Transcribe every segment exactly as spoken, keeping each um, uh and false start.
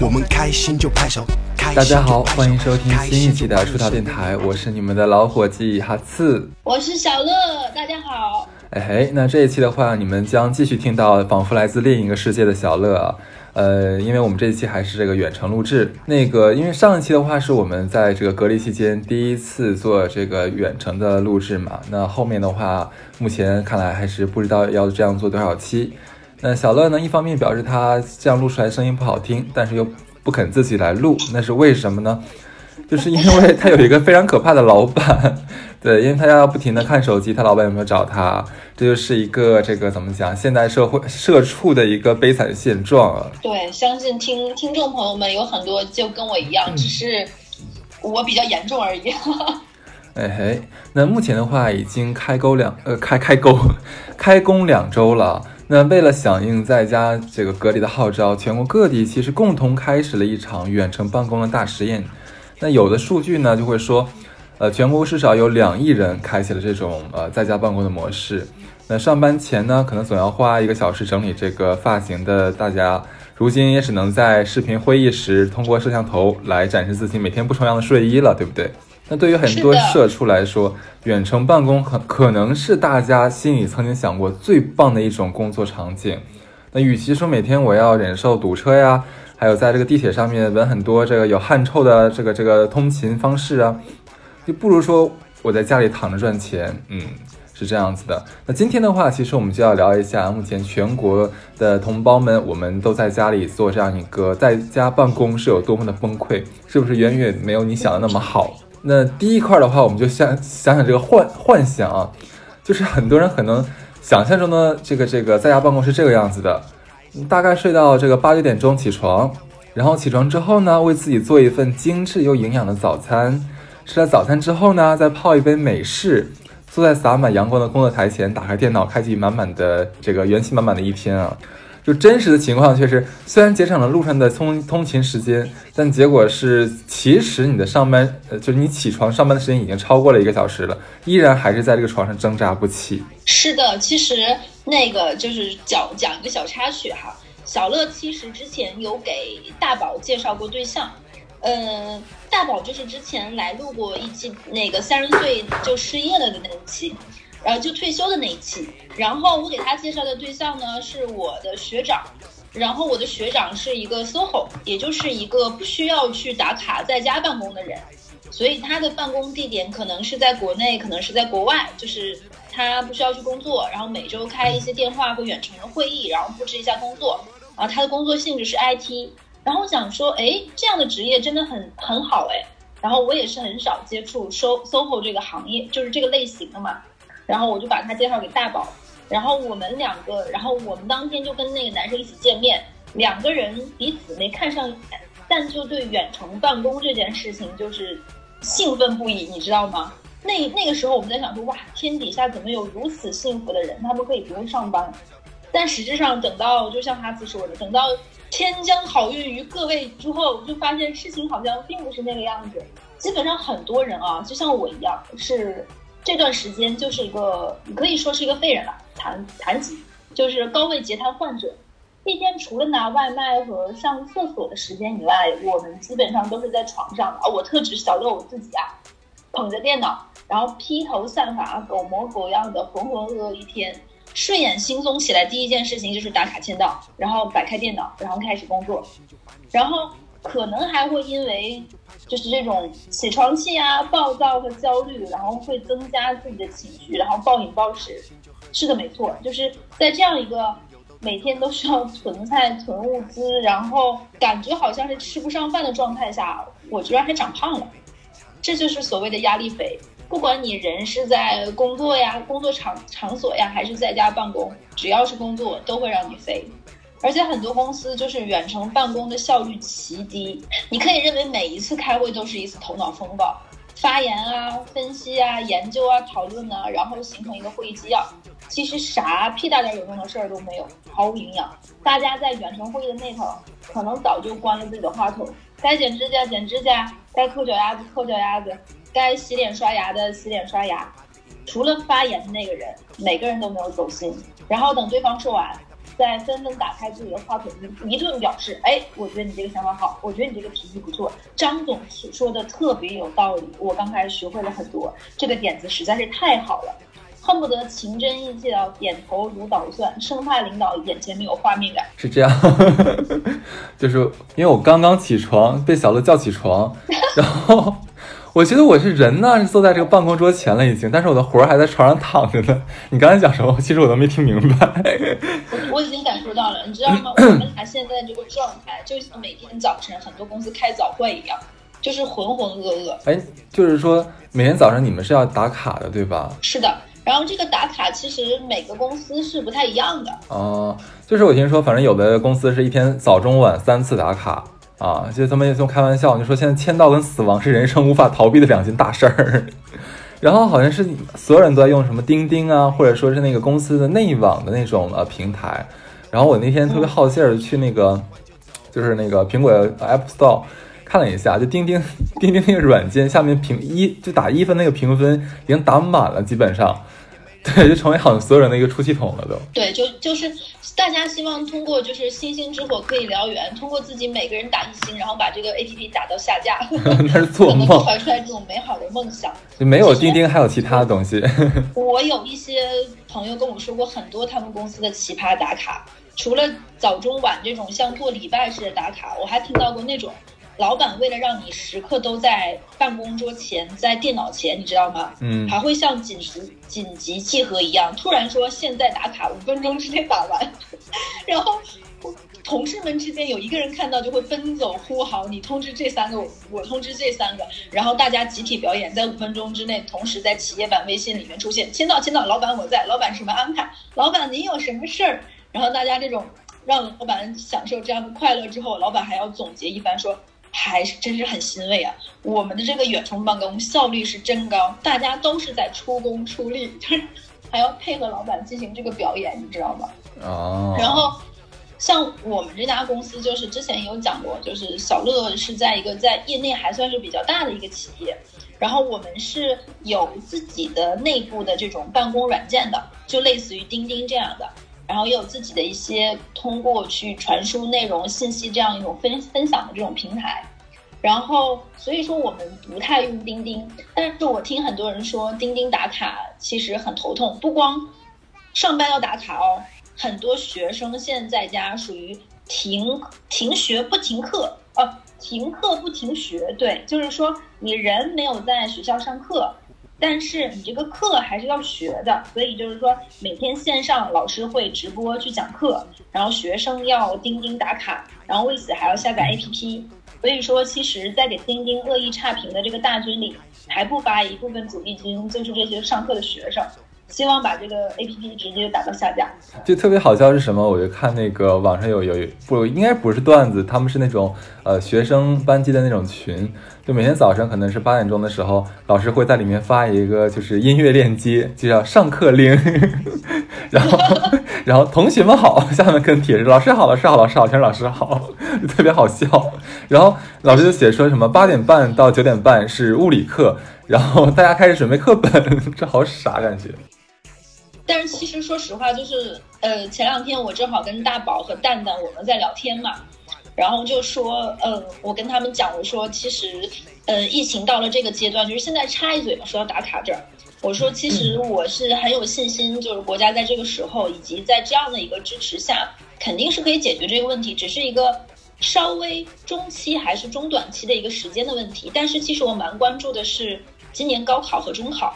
我们开心就拍手。大家好，欢迎收听新一期的出逃电台，我是你们的老伙计哈刺，我是小乐，大家好。哎，那这一期的话，你们将继续听到仿佛来自另一个世界的小乐。呃，因为我们这一期还是这个远程录制，那个因为上一期的话是我们在这个隔离期间第一次做这个远程的录制嘛，那后面的话，目前看来还是不知道要这样做多少期。那小乐呢，一方面表示他这样录出来声音不好听，但是又不肯自己来录，那是为什么呢？就是因为他有一个非常可怕的老板，对，因为他要不停的看手机，他老板有没有找他，这就是一个这个怎么讲，现代社会社畜的一个悲惨现状啊。对，相信听听众朋友们有很多就跟我一样，嗯、只是我比较严重而已。哎嘿，那目前的话已经开工两呃开开工开工两周了。那为了响应在家这个隔离的号召，全国各地其实共同开始了一场远程办公的大实验。那有的数据呢就会说，呃，全国至少有两亿人开启了这种呃在家办公的模式。那上班前呢，可能总要花一个小时整理这个发型的大家，如今也只能在视频会议时通过摄像头来展示自己每天不重样的睡衣了，对不对？那对于很多社畜来说，远程办公很可能是大家心里曾经想过最棒的一种工作场景。那与其说每天我要忍受堵车呀，还有在这个地铁上面闻很多这个有汗臭的这个这个通勤方式啊，就不如说我在家里躺着赚钱，嗯，是这样子的。那今天的话，其实我们就要聊一下目前全国的同胞们，我们都在家里做这样一个在家办公是有多么的崩溃，是不是远远没有你想的那么好？那第一块的话，我们就想想想这个幻幻想啊，就是很多人可能想象中的这个这个在家办公是这个样子的，大概睡到这个八九点钟起床，然后起床之后呢，为自己做一份精致又营养的早餐，吃了早餐之后呢，再泡一杯美式，坐在洒满阳光的工作台前，打开电脑，开启满满的这个元气满满的一天啊。就真实的情况却是，虽然节省了路上的通通勤时间，但结果是，其实你的上班，呃，就是你起床上班的时间已经超过了一个小时了，依然还是在这个床上挣扎不起。是的，其实那个就是讲讲一个小插曲哈，小乐其实之前有给大宝介绍过对象，呃，大宝就是之前来录过一期那个三十岁就失业了的那一期。呃，就退休的那一期，然后我给他介绍的对象呢是我的学长，然后我的学长是一个 S O H O， 也就是一个不需要去打卡在家办公的人，所以他的办公地点可能是在国内，可能是在国外，就是他不需要去工作，然后每周开一些电话或远程的会议，然后布置一下工作，然后他的工作性质是 I T， 然后我想说，哎，这样的职业真的很很好哎，然后我也是很少接触 S O H O 这个行业，就是这个类型的嘛。然后我就把他介绍给大宝，然后我们两个，然后我们当天就跟那个男生一起见面，两个人彼此没看上眼，但就对远程办公这件事情就是兴奋不已，你知道吗？那那个时候我们在想说，哇，天底下怎么有如此幸福的人，他们可以不用上班？但实质上，等到就像哈刺说的，等到天将好运于各位之后，就发现事情好像并不是那个样子。基本上很多人啊，就像我一样是。这段时间就是一个，你可以说是一个废人吧，残残疾，就是高位截瘫患者。一天除了拿外卖和上厕所的时间以外，我们基本上都是在床上啊。我特指小乐我自己啊，捧着电脑，然后披头散发、狗模狗样的，浑浑噩噩一天。睡眼惺忪起来，第一件事情就是打卡签到，然后摆开电脑，然后开始工作，然后。可能还会因为就是这种起床气啊、暴躁和焦虑，然后会增加自己的情绪，然后暴饮暴食。是的，没错，就是在这样一个每天都需要囤菜、囤物资，然后感觉好像是吃不上饭的状态下，我居然还长胖了。这就是所谓的压力肥。不管你人是在工作呀、工作场场所呀，还是在家办公，只要是工作，都会让你肥。而且很多公司就是远程办公的效率极低，你可以认为每一次开会都是一次头脑风暴，发言啊、分析啊、研究啊、讨论啊，然后形成一个会议纪要，其实啥屁大点有用的事儿都没有，毫无营养。大家在远程会议的那头，可能早就关了自己的话筒，该剪指甲剪指甲，该抠脚丫子抠脚丫子，该洗脸刷牙的洗脸刷牙。除了发言的那个人，每个人都没有走心。然后等对方说完，再纷纷打开自己的话筒，一顿表示：哎，我觉得你这个想法好，我觉得你这个脾气不错。张总说的特别有道理，我刚开始学会了很多，这个点子实在是太好了，恨不得情真意切到点头如捣蒜，生怕领导眼前没有画面感。是这样，就是因为我刚刚起床，被小乐叫起床，然后。我觉得我是人呢，是坐在这个办公桌前了已经，但是我的魂儿还在床上躺着呢。你刚才讲什么？其实我都没听明白。我, 我已经感受到了，你知道吗？我们俩现在这个状态，就像每天早晨很多公司开早会一样，就是浑浑噩噩。哎，就是说每天早上你们是要打卡的，对吧？是的。然后这个打卡其实每个公司是不太一样的。哦、呃，就是我听说，反正有的公司是一天早中晚三次打卡。啊，就他们就开玩笑，就说现在签到跟死亡是人生无法逃避的两件大事儿。然后好像是所有人都在用什么钉钉啊，或者说是那个公司的内网的那种呃平台。然后我那天特别好奇的去那个，就是那个苹果 App Store 看了一下，就钉钉钉钉那个软件下面评一就打一分那个评分已经打满了，基本上。对，就成为好像所有人的一个出气筒了都。对，就就是大家希望通过就是星星之火可以燎原，通过自己每个人打一星，然后把这个 A P P 打到下架。那是做梦，传出来这种美好的梦想。就没有钉钉，还有其他的东西。我有一些朋友跟我说过很多他们公司的奇葩打卡，除了早中晚这种像做礼拜式的打卡，我还听到过那种。老板为了让你时刻都在办公桌前，在电脑前，你知道吗？嗯，还会像紧急紧急集合一样，突然说现在打卡，五分钟之内打完。然后同事们之间有一个人看到就会奔走呼号，你通知这三个，我通知这三个，然后大家集体表演，在五分钟之内同时在企业版微信里面出现。签到签到，老板我在，老板什么安排？老板您有什么事儿？然后大家这种让老板享受这样的快乐之后，老板还要总结一番说。还是真是很欣慰啊！我们的这个远程办公效率是真高，大家都是在出工出力，就是还要配合老板进行这个表演，你知道吗？哦。然后，像我们这家公司，就是之前有讲过，就是小乐是在一个在业内还算是比较大的一个企业，然后我们是有自己的内部的这种办公软件的，就类似于钉钉这样的。然后也有自己的一些通过去传输内容信息这样一种分分享的这种平台，然后所以说我们不太用钉钉，但是我听很多人说钉钉打卡其实很头痛，不光上班要打卡哦，很多学生现在家属于停停学不停课，呃、啊，停课不停学，对，就是说你人没有在学校上课。但是你这个课还是要学的，所以就是说每天线上老师会直播去讲课，然后学生要钉钉打卡，然后为此还要下载 A P P。 所以说其实在给钉钉恶意差评的这个大军里，还不乏一部分主力军，就是这些上课的学生，希望把这个 A P P 直接打到下架。就特别好笑是什么，我就看那个网上有有不应该不是段子，他们是那种呃学生班级的那种群，就每天早上可能是八点钟的时候，老师会在里面发一个就是音乐链接，就叫上课铃，然后然后同学们好，下面跟帖是老师好老师好老师好全是老师好，就特别好笑。然后老师就写说什么八点半到九点半是物理课，然后大家开始准备课本，这好傻感觉。但是其实说实话，就是呃，前两天我正好跟大宝和蛋蛋我们在聊天嘛，然后就说，嗯、呃，我跟他们讲，我说其实，呃，疫情到了这个阶段，就是现在插一嘴嘛，说要打卡这儿，我说其实我是很有信心，就是国家在这个时候以及在这样的一个支持下，肯定是可以解决这个问题，只是一个稍微中期还是中短期的一个时间的问题。但是其实我蛮关注的是今年高考和中考。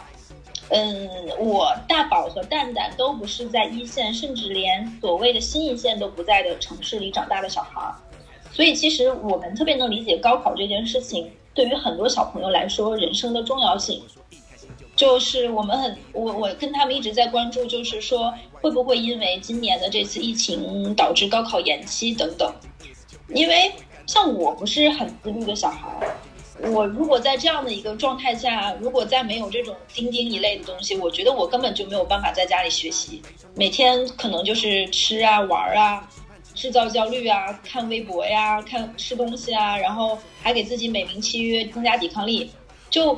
嗯，我大宝和蛋蛋都不是在一线，甚至连所谓的新一线都不在的城市里长大的小孩，所以其实我们特别能理解高考这件事情对于很多小朋友来说人生的重要性。就是我们很我我跟他们一直在关注，就是说会不会因为今年的这次疫情导致高考延期等等。因为像我不是很自律的小孩，我如果在这样的一个状态下，如果再没有这种钉钉一类的东西，我觉得我根本就没有办法在家里学习，每天可能就是吃啊玩啊，制造焦虑啊，看微博呀、啊，看吃东西啊，然后还给自己美名其曰增加抵抗力。就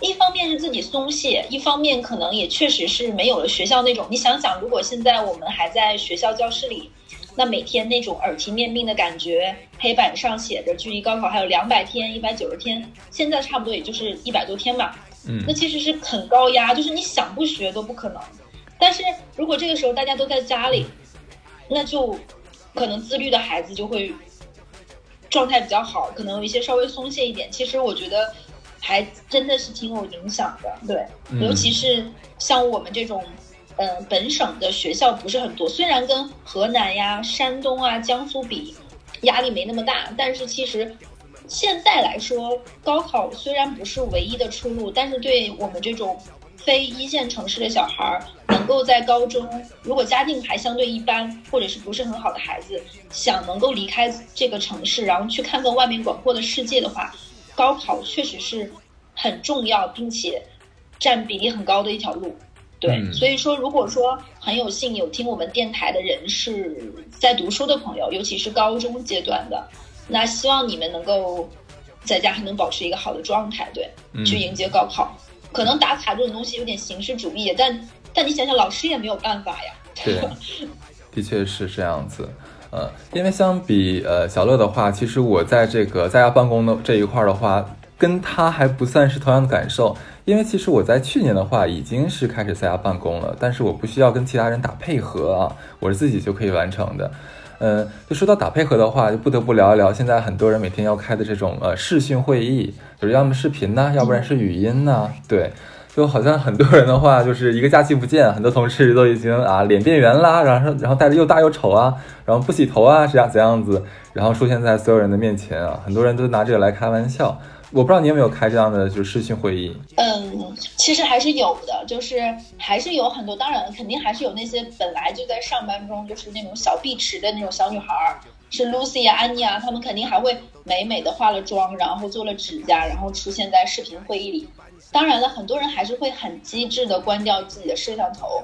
一方面是自己松懈，一方面可能也确实是没有了学校那种，你想想如果现在我们还在学校教室里，那每天那种耳提面命的感觉，黑板上写着距离高考还有两百天、一百九十天，现在差不多也就是一百多天吧。嗯，那其实是很高压，就是你想不学都不可能。但是如果这个时候大家都在家里，那就可能自律的孩子就会状态比较好，可能有一些稍微松懈一点。其实我觉得还真的是挺有影响的，对，嗯、尤其是像我们这种。嗯，本省的学校不是很多，虽然跟河南呀、山东啊、江苏比，压力没那么大，但是其实现在来说，高考虽然不是唯一的出路，但是对我们这种非一线城市的小孩，能够在高中，如果家境还相对一般，或者是不是很好的孩子，想能够离开这个城市，然后去看看外面广阔的世界的话，高考确实是很重要，并且占比例很高的一条路。对，所以说，如果说很有幸有听我们电台的人是在读书的朋友，尤其是高中阶段的，那希望你们能够在家还能保持一个好的状态，对，去迎接高考。嗯、可能打卡这种东西有点形式主义，但但你想想，老师也没有办法呀。对，的确是这样子。呃，因为相比呃小乐的话，其实我在这个在家办公的这一块的话，跟他还不算是同样的感受。因为其实我在去年的话已经是开始在家办公了，但是我不需要跟其他人打配合啊，我是自己就可以完成的。嗯，就说到打配合的话，就不得不聊一聊现在很多人每天要开的这种呃视讯会议，就是要么视频呢、啊，要不然是语音呢、啊。对，就好像很多人的话，就是一个假期不见，很多同事都已经啊脸变圆啦，然后然后戴着又大又丑啊，然后不洗头啊，这样怎样子，然后出现在所有人的面前啊，很多人都拿这个来开玩笑。我不知道你有没有开这样的就是视讯会议。嗯，其实还是有的，就是还是有很多，当然肯定还是有那些本来就在上班中就是那种小碧池的那种小女孩，是 Lucy 啊、安妮啊，她们肯定还会美美的化了妆，然后做了指甲，然后出现在视频会议里。当然了，很多人还是会很机智的关掉自己的摄像头，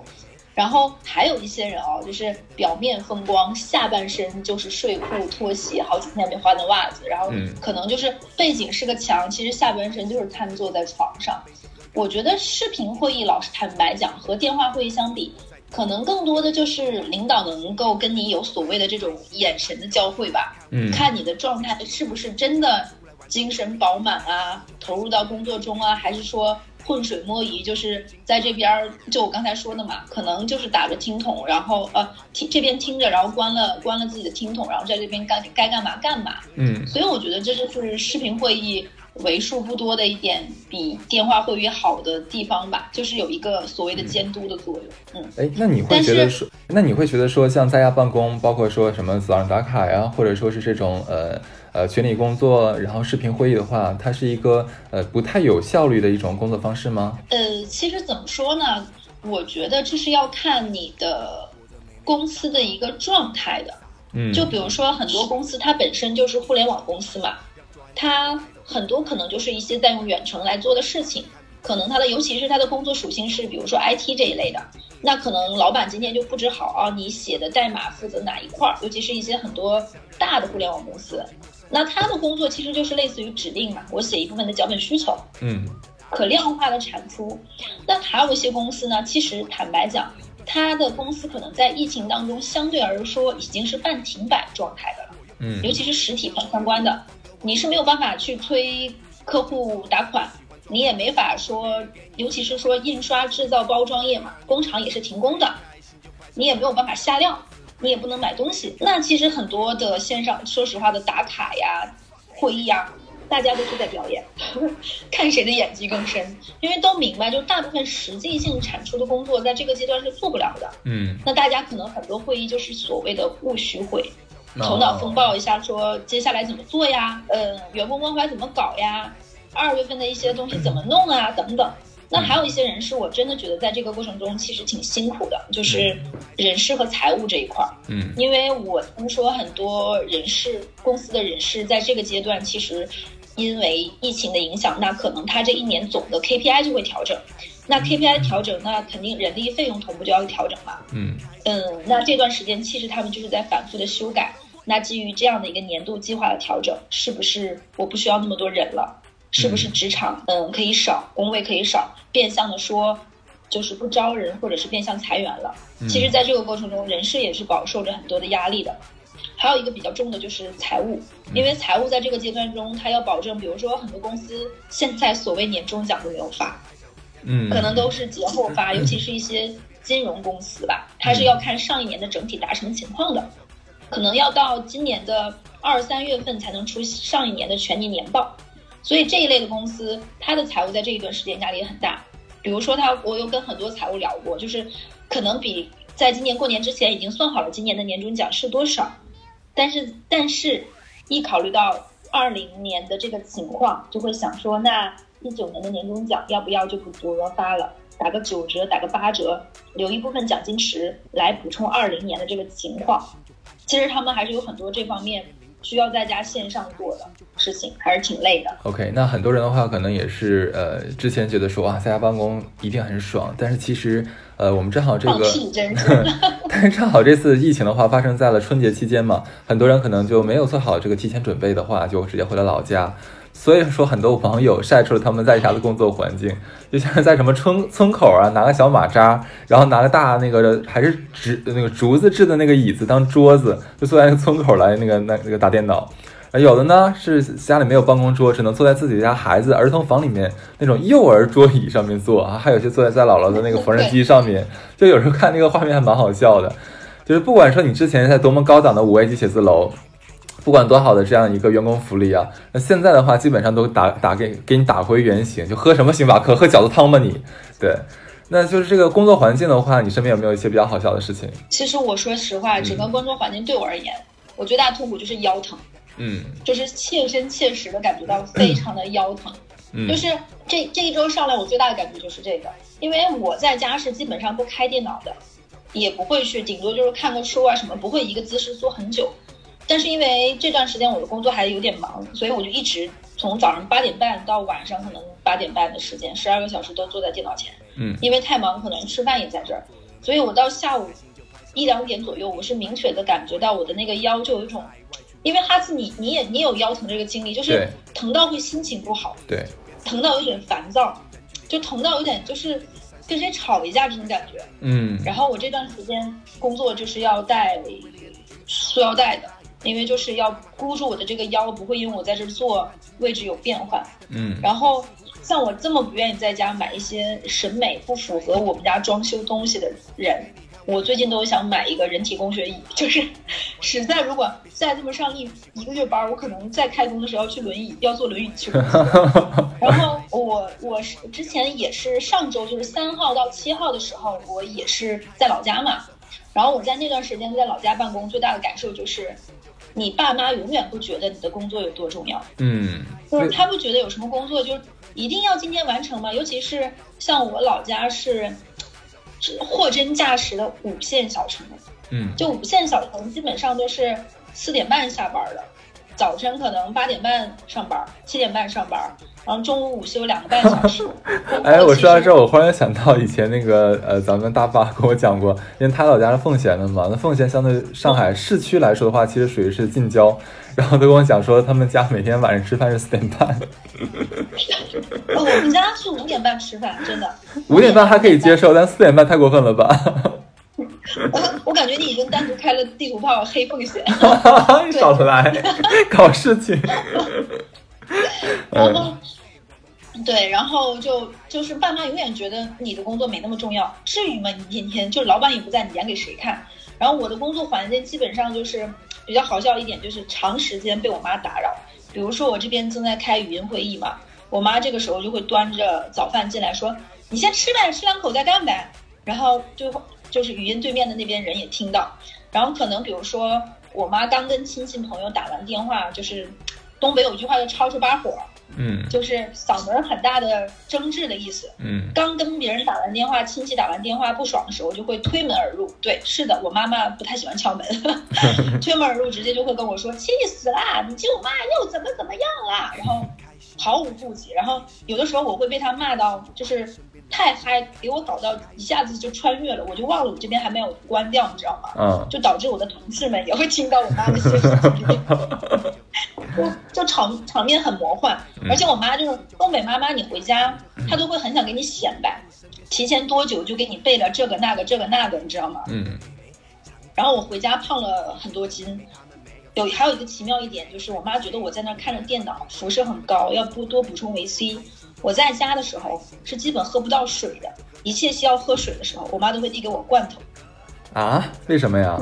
然后还有一些人哦，就是表面风光，下半身就是睡裤、拖鞋，好几天没换的袜子，然后可能就是背景是个墙，其实下半身就是瘫坐在床上。我觉得视频会议，老实坦白讲，和电话会议相比，可能更多的就是领导能够跟你有所谓的这种眼神的交汇吧，嗯，看你的状态是不是真的精神饱满啊，投入到工作中啊，还是说浑水摸鱼，就是在这边，就我刚才说的嘛，可能就是打着听筒，然后呃听这边听着，然后关了关了自己的听筒，然后在这边该该干嘛干嘛。嗯，所以我觉得这就是视频会议为数不多的一点比电话会议好的地方吧，就是有一个所谓的监督的作用。嗯，哎，那你会觉得说，那你会觉得说，像在家办公，包括说什么早上打卡呀，或者说是这种呃呃群里工作，然后视频会议的话，它是一个呃不太有效率的一种工作方式吗？呃，其实怎么说呢，我觉得这是要看你的公司的一个状态的。嗯，就比如说很多公司它本身就是互联网公司嘛，它很多可能就是一些在用远程来做的事情，可能他的尤其是他的工作属性是比如说 I T 这一类的，那可能老板今天就布置好啊，你写的代码负责哪一块，尤其是一些很多大的互联网公司，那他的工作其实就是类似于指定嘛，我写一部分的脚本需求，嗯，可量化的产出。那还有一些公司呢，其实坦白讲，他的公司可能在疫情当中相对而说已经是半停摆状态的了，嗯，尤其是实体相关的。你是没有办法去催客户打款，你也没法说，尤其是说印刷制造包装业嘛，工厂也是停工的，你也没有办法下料，你也不能买东西。那其实很多的线上，说实话的打卡呀、会议呀，大家都是在表演，呵呵，看谁的演技更深。因为都明白，就大部分实际性产出的工作在这个阶段是做不了的。嗯，那大家可能很多会议就是所谓的务虚会。头脑风暴一下，说接下来怎么做呀？呃，员工关怀怎么搞呀？二月份的一些东西怎么弄啊？等等。那还有一些人是我真的觉得在这个过程中其实挺辛苦的，就是人事和财务这一块。嗯，因为我听说很多人事公司的人事在这个阶段其实因为疫情的影响，那可能他这一年总的 K P I 就会调整，那 K P I 调整，那肯定人力费用同步就要调整嘛。嗯嗯，那这段时间其实他们就是在反复的修改，那基于这样的一个年度计划的调整，是不是我不需要那么多人了，是不是职场嗯可以少，工位可以少，变相的说就是不招人或者是变相裁员了。其实在这个过程中人事也是饱受着很多的压力的。还有一个比较重的就是财务，因为财务在这个阶段中它要保证，比如说很多公司现在所谓年终奖都没有发，嗯，可能都是节后发，尤其是一些金融公司吧，它是要看上一年的整体达成情况的，可能要到今年的二三月份才能出上一年的全年年报，所以这一类的公司它的财务在这一段时间压力也很大。比如说他，我有跟很多财务聊过，就是可能比在今年过年之前已经算好了今年的年终奖是多少，但是但是一考虑到二零年的这个情况，就会想说那一九年的年终奖要不要就不多发了，打个九折打个八折，留一部分奖金池来补充二零年的这个情况。其实他们还是有很多这方面需要在家线上做的事情，还是挺累的。 OK， 那很多人的话可能也是呃，之前觉得说啊在家办公一定很爽，但是其实呃，我们正好这个但是正好这次疫情的话发生在了春节期间嘛，很多人可能就没有做好这个提前准备的话，就直接回了老家，所以说很多网友晒出了他们在家的工作环境，就像在什么村村口啊，拿个小马扎，然后拿个大那个还是竹那个竹子制的那个椅子当桌子，就坐在那个村口来那个那那个打电脑。而有的呢是家里没有办公桌，只能坐在自己家孩子儿童房里面那种幼儿桌椅上面坐啊，还有些坐在在姥姥的那个缝纫机上面，就有时候看那个画面还蛮好笑的。就是不管说你之前在多么高档的五 A 级写字楼，不管多好的这样一个员工福利啊，那现在的话基本上都打打给给你打回原形，就喝什么星巴克，喝饺子汤吧你。对，那就是这个工作环境的话，你身边有没有一些比较好笑的事情？其实我说实话，整个工作环境对我而言，嗯、我最大的痛苦就是腰疼，嗯，就是切身切实的感觉到非常的腰疼，嗯，就是这这一周上来我最大的感觉就是这个，因为我在家是基本上不开电脑的，也不会去，顶多就是看个书啊什么，不会一个姿势坐很久。但是因为这段时间我的工作还有点忙，所以我就一直从早上八点半到晚上可能八点半的时间，十二个小时都坐在电脑前。嗯，因为太忙，可能吃饭也在这儿，所以我到下午一两点左右，我是明确的感觉到我的那个腰就有一种，因为哈斯你你也你有腰疼这个经历，就是疼到会心情不好，对，疼到有点烦躁，就疼到有点就是跟谁吵一架这种感觉。嗯，然后我这段时间工作就是要带塑料袋的。因为就是要箍住我的这个腰，不会因为我在这坐位置有变换。嗯，然后像我这么不愿意在家买一些审美不符合我们家装修东西的人，我最近都想买一个人体工学椅，就是实在如果再这么上一一个月班，我可能在开工的时候去轮椅，要坐轮椅去。然后我我是之前也是上周就是三号到七号的时候，我也是在老家嘛，然后我在那段时间在老家办公，最大的感受就是。你爸妈永远不觉得你的工作有多重要，嗯，就是他不觉得有什么工作就一定要今天完成嘛。尤其是像我老家是货真价实的五线小城，嗯，就五线小城基本上都是四点半下班的，早晨可能八点半上班，七点半上班，然后中午午休两个半小时。哎，我说到这，我忽然想到以前那个呃，咱们大爸跟我讲过，因为他老家是奉贤的嘛，那奉贤相对上海市区来说的话，其实属于是近郊。然后他跟我讲说，他们家每天晚上吃饭是四点半。哦，我们家是五点半吃饭，真的。五点半还可以接受，但四点半太过分了吧？我, 我感觉你已经单独开了地图炮黑奉贤，少来搞事情。然后，对，然后就就是爸妈永远觉得你的工作没那么重要，至于吗？你天天就老板也不在，你演给谁看？然后我的工作环境基本上就是比较好笑一点，就是长时间被我妈打扰。比如说我这边正在开语音会议嘛，我妈这个时候就会端着早饭进来说：“你先吃呗，吃两口再干呗。”然后就就是语音对面的那边人也听到，然后可能比如说我妈刚跟亲戚朋友打完电话，就是东北有句话叫超出八火，嗯，就是嗓门很大的争执的意思，嗯，刚跟别人打完电话，亲戚打完电话不爽的时候就会推门而入，对，是的，我妈妈不太喜欢敲门，推门而入直接就会跟我说气死啦，你舅妈又怎么怎么样啦，然后毫无顾忌，然后有的时候我会被他骂到就是太嗨，给我搞到一下子就穿越了，我就忘了我这边还没有关掉，你知道吗？嗯，就导致我的同事们也会听到我妈的些就场场面很魔幻。而且我妈就是东北妈妈，你回家她都会很想给你显摆，提前多久就给你备了这个那个这个那个，你知道吗？嗯。然后我回家胖了很多斤。有还有一个奇妙一点就是我妈觉得我在那看着电脑辐射很高，要不多补充维 C。 我在家的时候是基本喝不到水的，一切需要喝水的时候我妈都会递给我罐头。啊，为什么呀？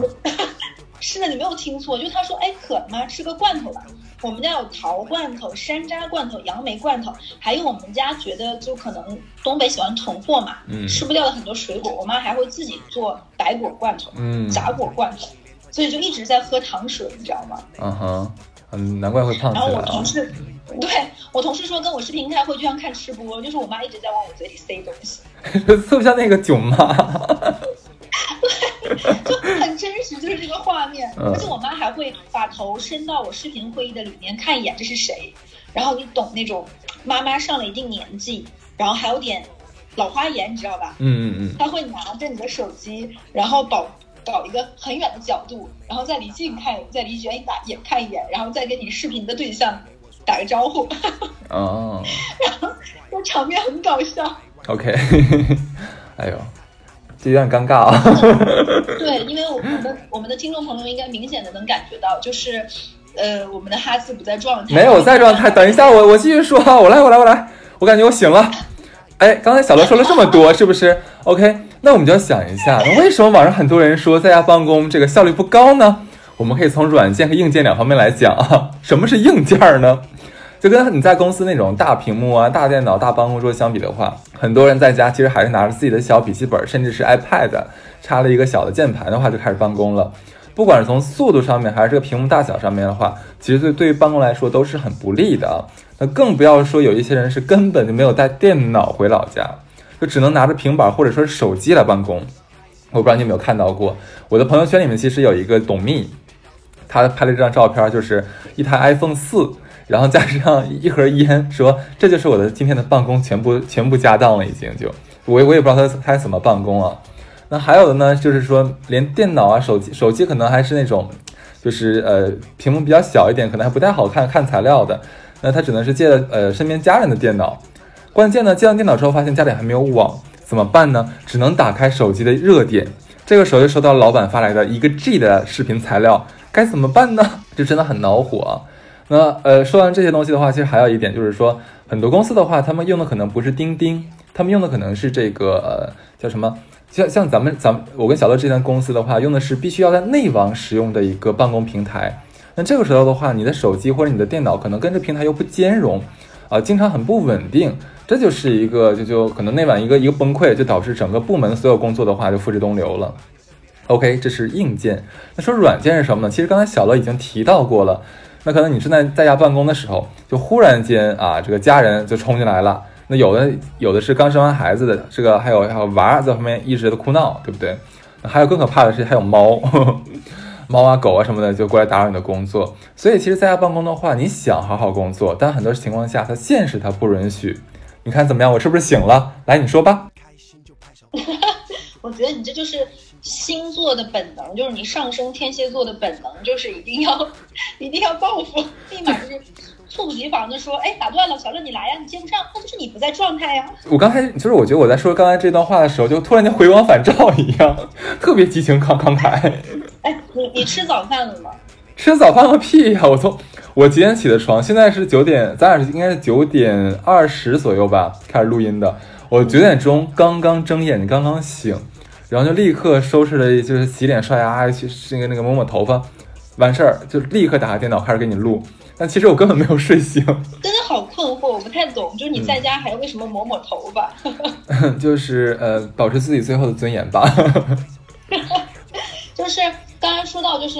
是的，你没有听错，就她说哎渴了吗，吃个罐头吧。我们家有桃罐头、山楂罐头、杨梅罐头，还有我们家觉得就可能东北喜欢囤货嘛，嗯，吃不掉的很多水果，我妈还会自己做白果罐头、嗯，杂果罐头，所以就一直在喝糖水，你知道吗？嗯哼，嗯，难怪会胖起来啊。然后我同事，对我同事说，跟我视频开会就像看吃播，就是我妈一直在往我嘴里塞东西，是不像那个囧妈？对，就很真实，就是这个画面。而且我妈还会把头伸到我视频会议的里面看一眼这是谁，然后你懂那种妈妈上了一定年纪，然后还有点老花眼，你知道吧？嗯嗯嗯，她会拿着你的手机，然后保。搞一个很远的角度，然后再离近看，再离远也看一眼，然后再跟你视频的对象打个招呼。哦，然后这场面很搞笑。OK， 哎呦，这有点尴尬啊。对，因为我们的我们的听众朋友应该明显的能感觉到，就是呃，我们的哈斯不在状态，没有在状态。等一下，我我继续说，我来，我来，我来，我感觉我醒了。哎，刚才小乐说了这么多，是不是 ？OK。那我们就要想一下，为什么网上很多人说在家办公这个效率不高呢？我们可以从软件和硬件两方面来讲啊。什么是硬件呢？就跟你在公司那种大屏幕啊、大电脑、大办公桌相比的话，很多人在家其实还是拿着自己的小笔记本，甚至是 iPad， 插了一个小的键盘的话就开始办公了。不管是从速度上面，还是这个屏幕大小上面的话，其实对对于办公来说都是很不利的啊。那更不要说有一些人是根本就没有带电脑回老家。就只能拿着平板或者说手机来办公，我不知道你有没有看到过，我的朋友圈里面其实有一个董秘，他拍了一张照片，就是一台 iPhone 四，然后加上一盒烟，说这就是我的今天的办公全部全部家当了，已经就我我也不知道他他怎么办公啊。那还有的呢，就是说连电脑啊、手机手机可能还是那种，就是呃屏幕比较小一点，可能还不太好看看材料的，那他只能是借呃身边家人的电脑。关键呢，接上电脑之后发现家里还没有网，怎么办呢？只能打开手机的热点。这个时候就收到老板发来的一个 G 的视频材料，该怎么办呢？这真的很恼火啊。那呃，说完这些东西的话，其实还有一点就是说，很多公司的话，他们用的可能不是钉钉，他们用的可能是这个、呃、叫什么？像像咱们咱们我跟小乐这间公司的话，用的是必须要在内网使用的一个办公平台。那这个时候的话，你的手机或者你的电脑可能跟这平台又不兼容。啊，经常很不稳定，这就是一个就就可能那晚一个一个崩溃，就导致整个部门所有工作的话就付之东流了。OK， 这是硬件。那说软件是什么呢？其实刚才小乐已经提到过了。那可能你正在在家办公的时候，就忽然间啊，这个家人就冲进来了。那有的有的是刚生完孩子的，这个还有还有娃在旁边一直的哭闹，对不对？还有更可怕的是还有猫。呵呵猫啊狗啊什么的就过来打扰你的工作，所以其实在家办公的话，你想好好工作，但很多情况下它现实它不允许。你看怎么样？我是不是醒了？来，你说吧。我觉得你这就是星座的本能，就是你上升天蝎座的本能，就是一定要一定要报复，立马就是猝不及防的说，哎，打断了，小乐你来呀，你接不上，那就是你不在状态呀。我刚才就是我觉得我在说刚才这段话的时候，就突然间回光返照一样，特别激情慷慷慨。哎，你你吃早饭了吗？吃早饭个屁呀！我从我几点起的床？现在是九点，咱俩应该是九点二十左右吧，开始录音的。我九点钟刚刚睁眼，刚刚醒，然后就立刻收拾了，就是洗脸刷牙，去那个那个抹抹头发，完事儿就立刻打开电脑开始给你录。但其实我根本没有睡醒，真的好困惑，我不太懂，就是你在家还为什么抹抹头发？嗯、就是呃，保持自己最后的尊严吧。就是。刚刚说到就是，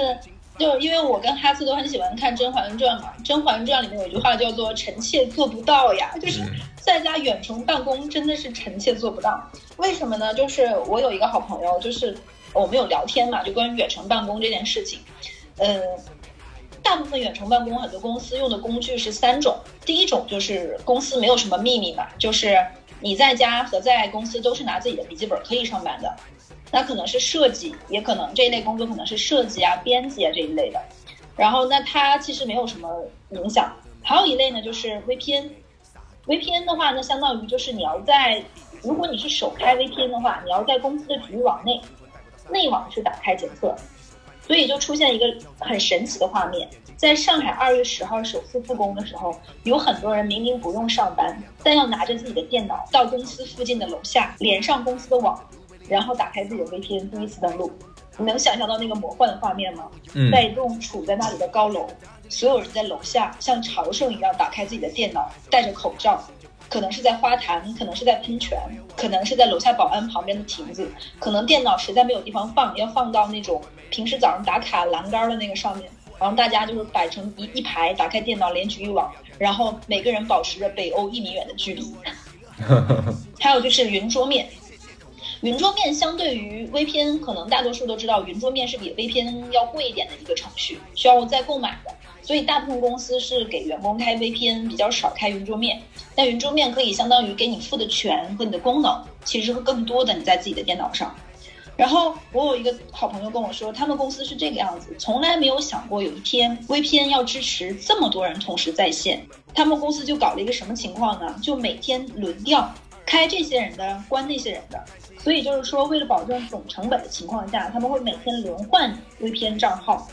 就因为我跟哈斯都很喜欢看《甄嬛传》嘛，《甄嬛传》里面有一句话叫做"臣妾做不到呀"，就是在家远程办公真的是臣妾做不到。为什么呢？就是我有一个好朋友，就是我们有聊天嘛，就关于远程办公这件事情。嗯、呃，大部分远程办公很多公司用的工具是三种，第一种就是公司没有什么秘密嘛，就是你在家和在公司都是拿自己的笔记本可以上班的，那可能是设计，也可能这一类工作可能是设计啊、编辑啊这一类的，然后那它其实没有什么影响。还有一类呢就是 V P N， V P N 的话呢，相当于就是你要在，如果你是首开 V P N 的话，你要在公司的局域网内内网去打开检测，所以就出现一个很神奇的画面，在上海二月十号首次复工的时候，有很多人明明不用上班，但要拿着自己的电脑到公司附近的楼下连上公司的网，然后打开自己的 V P N 第一次登录。你能想象到那个魔幻的画面吗？嗯、在一栋处在那里的高楼，所有人在楼下像朝圣一样打开自己的电脑，戴着口罩，可能是在花坛，可能是在喷泉，可能是在楼下保安旁边的亭子，可能电脑实在没有地方放，要放到那种平时早上打卡栏杆的那个上面，然后大家就是摆成 一, 一排打开电脑连局域网，然后每个人保持着北欧一米远的距离。还有就是云桌面，云桌面相对于 V P N， 可能大多数都知道云桌面是比 V P N 要贵一点的一个程序，需要再购买的，所以大部分公司是给员工开 V P N， 比较少开云桌面。但云桌面可以相当于给你付的权和你的功能其实会更多的你在自己的电脑上。然后我有一个好朋友跟我说，他们公司是这个样子，从来没有想过有一天 V P N 要支持这么多人同时在线。他们公司就搞了一个什么情况呢，就每天轮调，开这些人的，关那些人的，所以就是说为了保证总成本的情况下，他们会每天轮换 V P N 账号。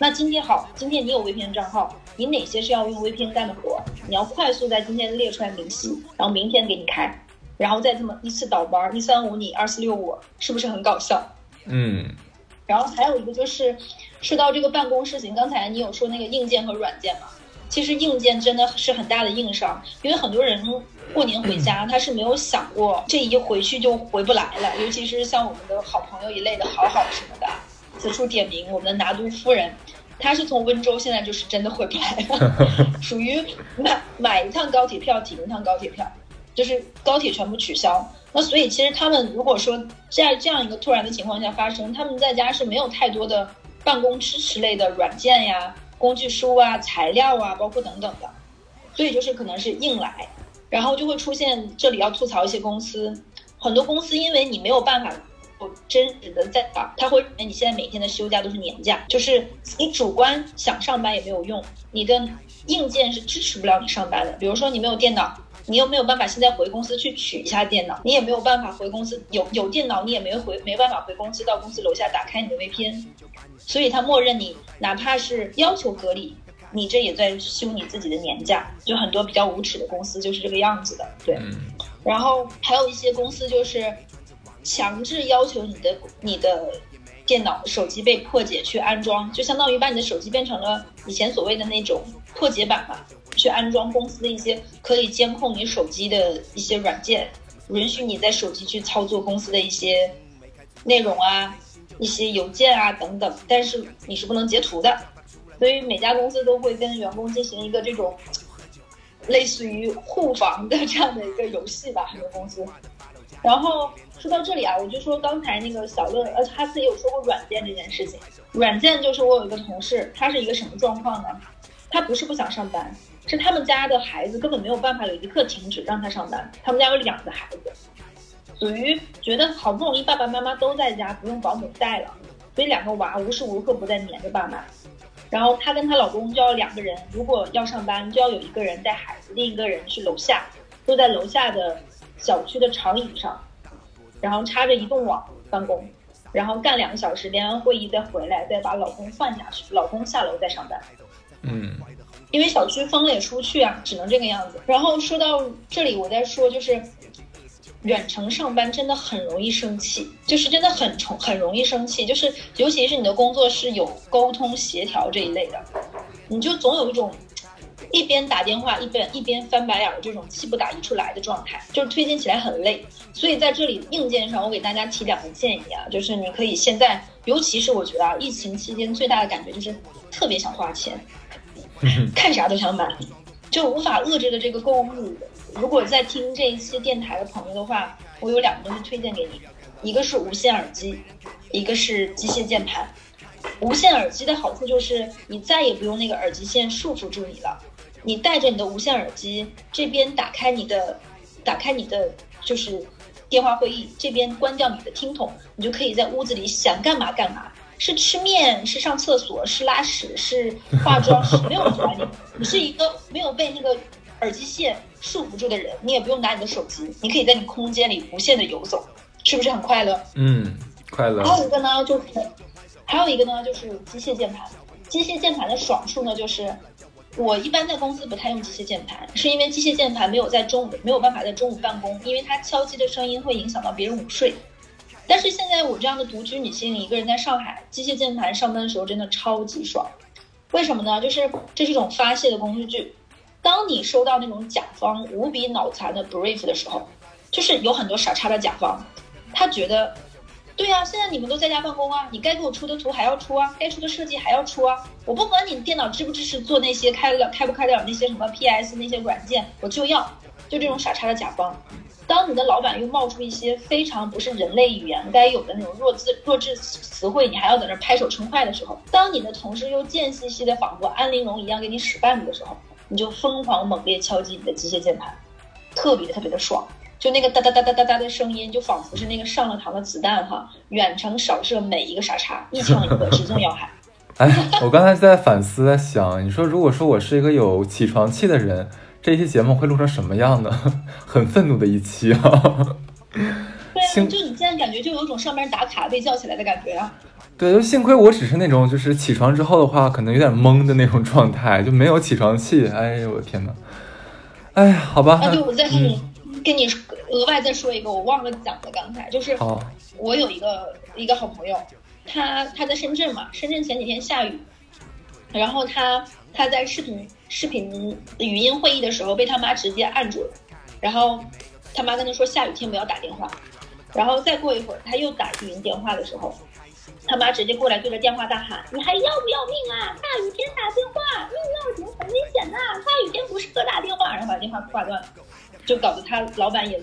那今天好，今天你有 V P N 账号，你哪些是要用 V P N 干的活，你要快速在今天列出来明细，然后明天给你开，然后再这么一次倒班，一三五你，二四六我，是不是很搞笑？嗯。然后还有一个就是说到这个办公事情，刚才你有说那个硬件和软件嘛，其实硬件真的是很大的硬伤，因为很多人过年回家他是没有想过这一回去就回不来了，尤其是像我们的好朋友一类的好好什么的，此处点名我们的拿督夫人，她是从温州现在就是真的回不来了，属于买买一趟高铁票停一趟高铁票，就是高铁全部取消。那所以其实他们如果说在这样一个突然的情况下发生，他们在家是没有太多的办公支持类的软件呀、工具书啊、材料啊，包括等等的，所以就是可能是硬来，然后就会出现，这里要吐槽一些公司，很多公司因为你没有办法真实的在岗，他会认为你现在每天的休假都是年假，就是你主观想上班也没有用，你的硬件是支持不了你上班的。比如说你没有电脑，你又没有办法现在回公司去取一下电脑，你也没有办法回公司，有有电脑你也没回没办法回公司到公司楼下打开你的 V P N， 所以他默认你哪怕是要求隔离，你这也在休你自己的年假，就很多比较无耻的公司就是这个样子的，对。然后还有一些公司就是强制要求你的你的电脑手机被破解去安装，就相当于把你的手机变成了以前所谓的那种破解版吧，去安装公司的一些可以监控你手机的一些软件，允许你在手机去操作公司的一些内容啊、一些邮件啊等等，但是你是不能截图的。所以每家公司都会跟员工进行一个这种类似于互防的这样的一个游戏吧，很多公司。然后说到这里啊，我就说刚才那个小乐，而且他自己有说过软件这件事情。软件就是我有一个同事，他是一个什么状况呢？他不是不想上班，是他们家的孩子根本没有办法有一刻停止让他上班。他们家有两个孩子，属于觉得好不容易爸爸妈妈都在家，不用保姆带了，所以两个娃无时无刻不在黏着爸妈。然后她跟她老公就要两个人，如果要上班就要有一个人带孩子，另一个人去楼下，坐在楼下的小区的长椅上，然后插着移动网办公，然后干两个小时，连完会议再回来，再把老公换下去，老公下楼再上班。嗯，因为小区封了也出不去啊，只能这个样子。然后说到这里，我再说就是，远程上班真的很容易生气，就是真的很很容易生气，就是尤其是你的工作是有沟通协调这一类的，你就总有一种一边打电话一边一边翻白眼这种气不打一处来的状态，就是推进起来很累。所以在这里硬件上，我给大家提两个建议啊，就是你可以现在，尤其是我觉得啊，疫情期间最大的感觉就是特别想花钱，看啥都想买，就无法遏制的这个购物。如果在听这一期电台的朋友的话，我有两个东西推荐给你，一个是无线耳机，一个是机械键盘。无线耳机的好处就是你再也不用那个耳机线束缚住你了，你带着你的无线耳机，这边打开你的打开你的就是电话会议，这边关掉你的听筒，你就可以在屋子里想干嘛干嘛，是吃面，是上厕所，是拉屎，是化妆，是没有人管你，你是一个没有被那个耳机线束缚住的人，你也不用拿你的手机，你可以在你空间里无限的游走，是不是很快乐？嗯，快乐。还有一个呢，就是还有一个呢，就是机械键盘。机械键盘的爽处呢，就是我一般在公司不太用机械键盘，是因为机械键盘没有在中午没有办法在中午办公，因为它敲击的声音会影响到别人午睡。但是现在我这样的独居女性一个人在上海，机械键盘上班的时候真的超级爽。为什么呢？就是这是一种发泄的工具。当你收到那种甲方无比脑残的 brief 的时候，就是有很多傻叉的甲方，他觉得对啊，现在你们都在家办公啊，你该给我出的图还要出啊，该出的设计还要出啊，我不管你电脑支不支持做那些开了开不开了那些什么 P S 那些软件，我就要，就这种傻叉的甲方。当你的老板又冒出一些非常不是人类语言该有的那种弱智弱智词汇，你还要在那拍手称快的时候，当你的同事又贱兮兮的仿佛安陵容一样给你使绊子的时候，你就疯狂猛烈敲击你的机械键盘，特别特别的爽。就那个哒哒哒哒哒哒的声音，就仿佛是那个上了膛的子弹哈，远程扫射每一个傻叉，一枪一个，直中要害。哎，我刚才在反思，在想，你说如果说我是一个有起床气的人，这一期节目会录成什么样呢？很愤怒的一期啊！对啊，就你现在感觉就有种上班打卡被叫起来的感觉啊。对，就幸亏我只是那种就是起床之后的话，可能有点懵的那种状态，就没有起床气。哎呦我的天哪！哎，好吧。啊，对，我在跟你、嗯、跟你额外再说一个，我忘了讲的刚才，就是我有一个一个好朋友，他他在深圳嘛，深圳前几天下雨，然后他他在视频视频语音会议的时候被他妈直接按住了，然后他妈跟他说下雨天不要打电话，然后再过一会儿他又打语音电话的时候。他妈直接过来对着电话大喊：“你还要不要命啊？大雨天打电话，命要紧，很危险呐！大雨天不适合打电话。”然后把电话挂断，就搞得他老板也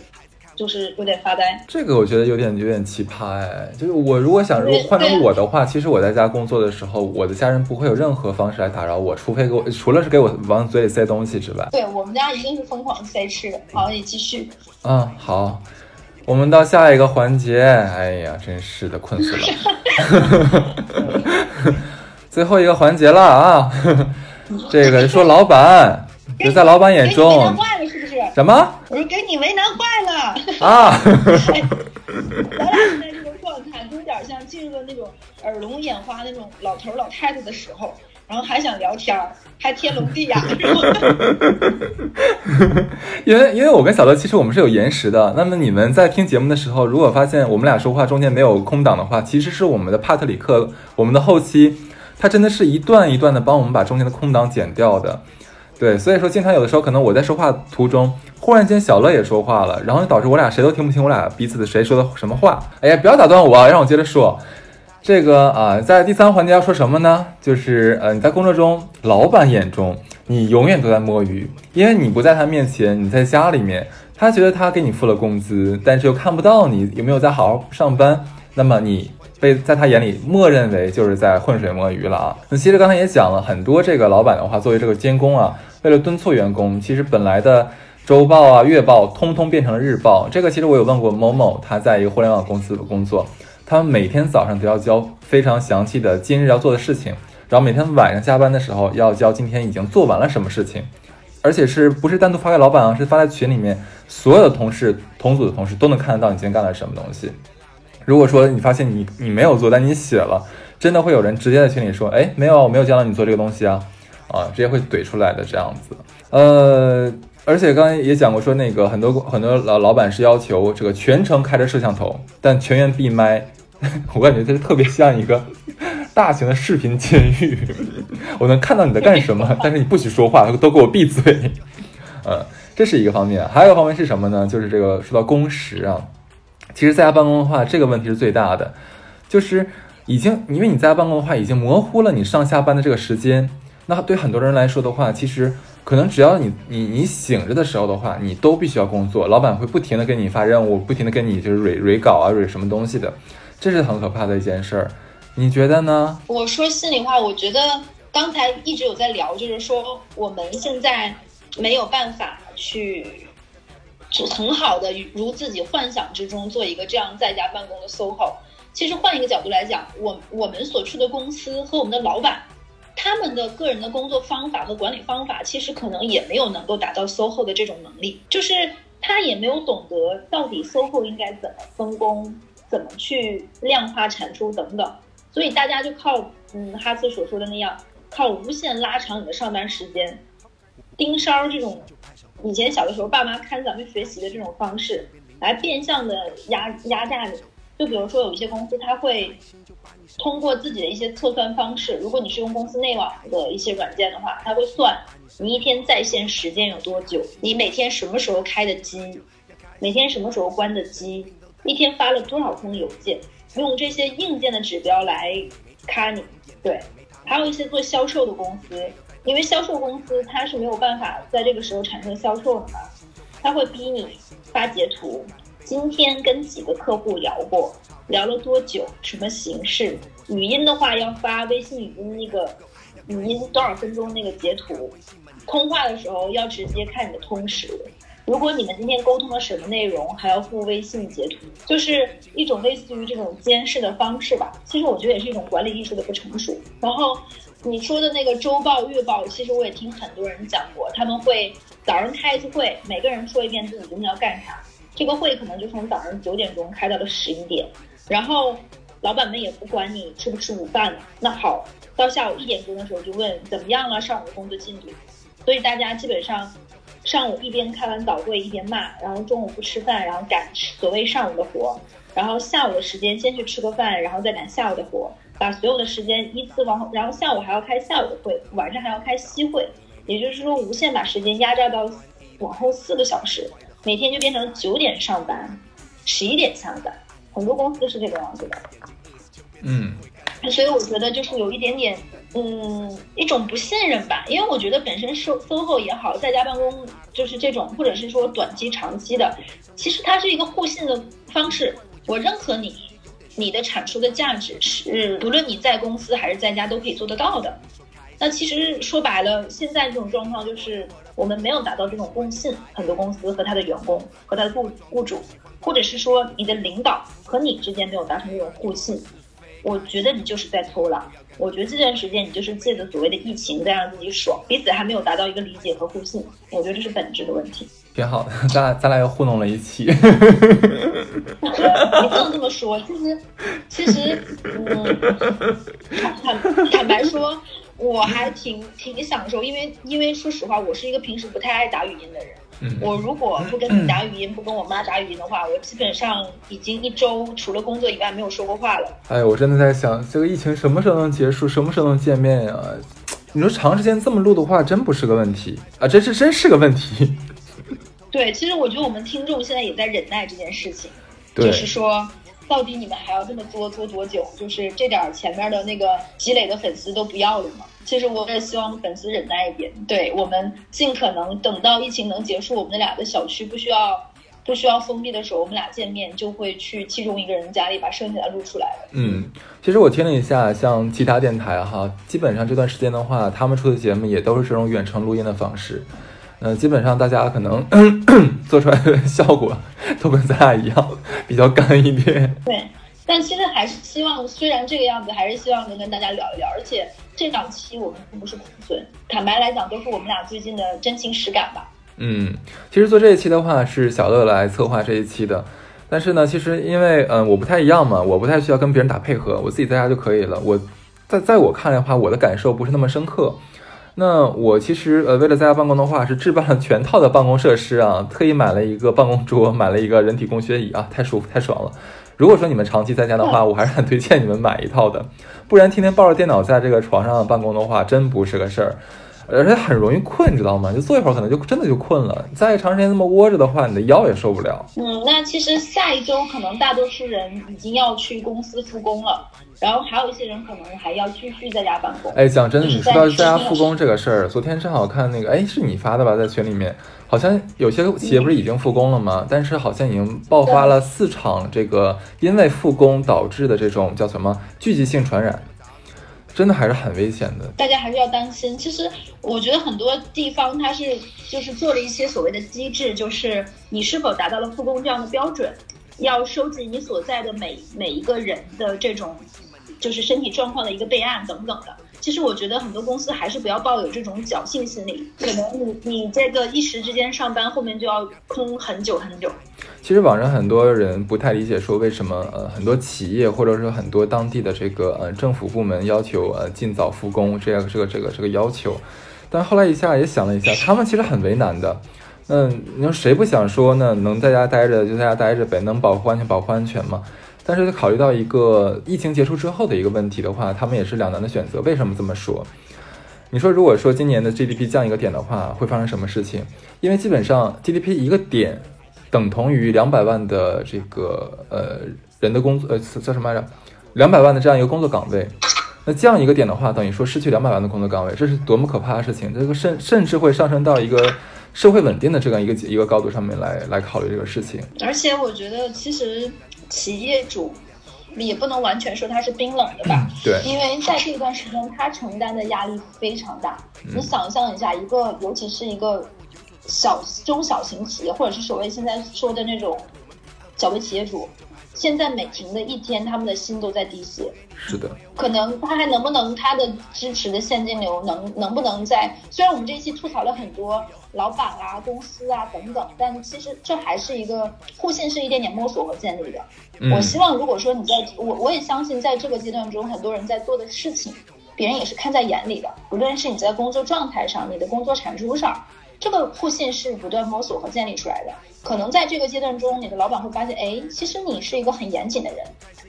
就是有点发呆。这个我觉得有点有点奇葩哎！就是我如果想，如果换成我的话，其实我在家工作的时候，我的家人不会有任何方式来打扰我，除非给我，除了是给我往嘴里塞东西之外。对，我们家一定是疯狂塞吃的。好，你继续。嗯，好。我们到下一个环节，哎呀，真是的，困死了。最后一个环节了啊，这个说老板，就在老板眼中，给你为难坏了是不是？什么？我说给你为难坏了啊！哎、咱俩现在这种状态，有点像进入了那种耳聋眼花那种老头老太太的时候。然后还想聊天，还天聋地哑。因为因为我跟小乐其实我们是有延时的，那么你们在听节目的时候，如果发现我们俩说话中间没有空档的话，其实是我们的帕特里克，我们的后期，他真的是一段一段的帮我们把中间的空档剪掉的。对，所以说经常有的时候可能我在说话途中，忽然间小乐也说话了，然后导致我俩谁都听不清我俩彼此的谁说的什么话。哎呀，不要打断我，让我接着说。这个啊，在第三环节要说什么呢？就是呃，你在工作中，老板眼中，你永远都在摸鱼，因为你不在他面前，你在家里面，他觉得他给你付了工资，但是又看不到你有没有在好好上班，那么你被在他眼里默认为就是在浑水摸鱼了啊。那其实刚才也讲了很多，这个老板的话，作为这个监工啊，为了敦促员工，其实本来的周报啊、月报，通通变成了日报。这个其实我有问过某某，他在一个互联网公司工作。他们每天早上都要交非常详细的今日要做的事情，然后每天晚上下班的时候要交今天已经做完了什么事情，而且是不是单独发给老板啊，是发在群里面，所有的同事同组的同事都能看得到你今天干了什么东西。如果说你发现你你没有做但你写了，真的会有人直接在群里说，哎，没有，我没有教到你做这个东西啊啊，直接会怼出来的这样子。呃而且刚才也讲过，说那个很多很多老老板是要求这个全程开着摄像头，但全员闭麦。我感觉这特别像一个大型的视频监狱，我能看到你在干什么，但是你不许说话，都给我闭嘴。呃，这是一个方面，还有一个方面是什么呢？就是这个说到工时啊，其实在家办公的话，这个问题是最大的，就是已经因为你在家办公的话，已经模糊了你上下班的这个时间。那对很多人来说的话，其实。可能只要你你你醒着的时候的话，你都必须要工作，老板会不停的给你发任务，不停的给你就是 re, re 稿啊 re 什么东西的，这是很可怕的一件事儿。你觉得呢？我说心里话，我觉得刚才一直有在聊，就是说我们现在没有办法去很好的如自己幻想之中做一个这样在家办公的 S O H O。 其实换一个角度来讲，我我们所去的公司和我们的老板，他们的个人的工作方法和管理方法，其实可能也没有能够达到 S O H O 的这种能力，就是他也没有懂得到底 S O H O 应该怎么分工，怎么去量化产出等等，所以大家就靠嗯哈茨所说的那样，靠无限拉长你的上班时间，盯梢这种以前小的时候爸妈看咱们学习的这种方式来变相的压压榨你。就比如说有一些公司，他会通过自己的一些测算方式，如果你是用公司内网的一些软件的话，他会算你一天在线时间有多久，你每天什么时候开的机，每天什么时候关的机，一天发了多少封邮件，用这些硬件的指标来看你。对，还有一些做销售的公司，因为销售公司它是没有办法在这个时候产生销售的嘛，它会逼你发截图，今天跟几个客户聊过，聊了多久，什么形式，语音的话要发微信语音那个语音多少分钟那个截图，通话的时候要直接看你的通时，如果你们今天沟通了什么内容，还要附微信截图，就是一种类似于这种监视的方式吧。其实我觉得也是一种管理艺术的不成熟。然后你说的那个周报、月报，其实我也听很多人讲过，他们会早上开一次会，每个人说一遍自己今天要干啥。这个会可能就从早上九点钟开到了十一点，然后老板们也不管你吃不吃午饭了。那好，到下午一点钟的时候就问怎么样了，上午的工作进度。所以大家基本上。上午一边开完早会一边骂，然后中午不吃饭，然后赶所谓上午的活，然后下午的时间先去吃个饭，然后再赶下午的活，把所有的时间依次往后，然后下午还要开下午的会，晚上还要开夕会，也就是说无限把时间压榨到往后四个小时，每天就变成九点上班，十一点下班，很多公司是这个样子的。嗯，所以我觉得就是有一点点嗯一种不信任吧，因为我觉得本身 S O H O 也好，在家办公就是这种，或者是说短期长期的，其实它是一个互信的方式。我认可你，你的产出的价值是不论你在公司还是在家都可以做得到的。那其实说白了，现在这种状况就是我们没有达到这种共性，很多公司和他的员工和他的雇主，或者是说你的领导和你之间没有达成这种互信，我觉得你就是在偷懒。我觉得这段时间你就是借着所谓的疫情在让自己爽，彼此还没有达到一个理解和互信，我觉得这是本质的问题。挺好的，咱俩咱俩又糊弄了一期。你不能这么说，其实其实嗯，坦坦白说，我还挺挺享受，因为因为说实话，我是一个平时不太爱打语音的人。我如果不跟你打语音，不跟我妈打语音的话，我基本上已经一周除了工作以外没有说过话了。哎，我真的在想，这个疫情什么时候能结束，什么时候能见面呀、啊？你说长时间这么录的话，真不是个问题啊，这是真是个问题。对，其实我觉得我们听众现在也在忍耐这件事情，就是说，到底你们还要这么做做多久？就是这点前面的那个积累的粉丝都不要了吗？其实我也希望粉丝忍耐一点，对，我们尽可能等到疫情能结束，我们俩的小区不需要不需要封闭的时候，我们俩见面就会去其中一个人家里把剩下的录出来了。嗯，其实我听了一下，像其他电台哈，基本上这段时间的话，他们出的节目也都是这种远程录音的方式。嗯、呃，基本上大家可能咳咳做出来的效果都跟咱俩一样，比较干一点。对。但其实还是希望，虽然这个样子，还是希望能跟大家聊一聊。而且这档期我们并不是空存，坦白来讲，都是我们俩最近的真情实感吧。嗯，其实做这一期的话是小乐来策划这一期的，但是呢，其实因为嗯、呃、我不太一样嘛，我不太需要跟别人打配合，我自己在家就可以了。我在在我看来的话，我的感受不是那么深刻。那我其实呃为了在家办公的话，是置办了全套的办公设施啊，特意买了一个办公桌，买了一个人体工学椅啊，太舒服太爽了。如果说你们长期在家的话，我还是很推荐你们买一套的，不然天天抱着电脑在这个床上办公的话，真不是个事儿。而且很容易困，你知道吗？就坐一会儿可能就真的就困了，再长时间这么窝着的话，你的腰也受不了。嗯，那其实下一周可能大多数人已经要去公司复工了，然后还有一些人可能还要继续在家办公。哎，讲真的，你说到在家复工这个事儿，昨天正好看那个，哎，是你发的吧？在群里面，好像有些企业不是已经复工了吗？嗯、但是好像已经爆发了四场这个因为复工导致的这种叫什么聚集性传染。真的还是很危险的，大家还是要担心。其实我觉得很多地方它是就是做了一些所谓的机制，就是你是否达到了复工这样的标准，要收集你所在的每每一个人的这种就是身体状况的一个备案等等的。其实我觉得很多公司还是不要抱有这种侥幸心理，可能你你这个一时之间上班，后面就要空很久很久。其实网上很多人不太理解，说为什么呃很多企业或者是很多当地的这个呃政府部门要求呃尽早复工这样这个这个这个要求，但后来一下也想了一下，他们其实很为难的。嗯，你说谁不想说呢？能在家待着就在家待着呗，能保护安全保护安全吗？但是考虑到一个疫情结束之后的一个问题的话，他们也是两难的选择。为什么这么说？你说如果说今年的 G D P 降一个点的话，会发生什么事情？因为基本上 G D P 一个点等同于两百万的这个呃人的工作呃叫什么来着？两百万的这样一个工作岗位。那降一个点的话，等于说失去两百万的工作岗位，这是多么可怕的事情！这个甚甚至会上升到一个社会稳定的这样一个一个高度上面来来考虑这个事情。而且我觉得其实。企业主也不能完全说他是冰冷的吧，对，因为在这段时间他承担的压力非常大。嗯、你想象一下，一个尤其是一个小中小型企业，或者是所谓现在说的那种小微企业主，现在每停的一天，他们的心都在滴血。是的，可能他还能不能他的支持的现金流能能不能在？虽然我们这一期吐槽了很多老板啊、公司啊等等，但其实这还是一个互信是一点点摸索和建立的。嗯、我希望，如果说你在我我也相信，在这个阶段中，很多人在做的事情，别人也是看在眼里的，无论是你在工作状态上、你的工作产出上。这个互信是不断摸索和建立出来的。可能在这个阶段中，你的老板会发现，哎，其实你是一个很严谨的人，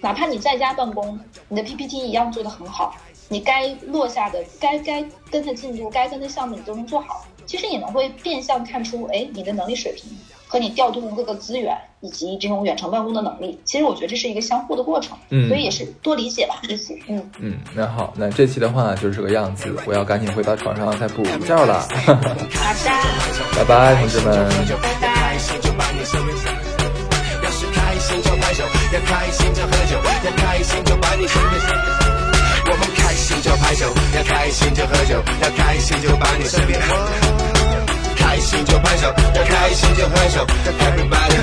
哪怕你在家办公，你的 P P T 一样做得很好，你该落下的、该该跟的进度、该跟的项目你都能做好。其实也能会变相看出，哎，你的能力水平和你调动各个资源以及这种远程办公的能力。其实我觉得这是一个相互的过程，嗯，所以也是多理解吧，理解。嗯嗯，那好，那这期的话就是这个样子，我要赶紧回到床上再补一觉了。好的，拜拜，同志们。拜拜。要是开心就拍手，要开心就喝酒，要开心就把你身边。我们开心就拍手，要开心就喝酒，要开心就把你身边。开心就拍手，要开心就喝酒，要 everybody。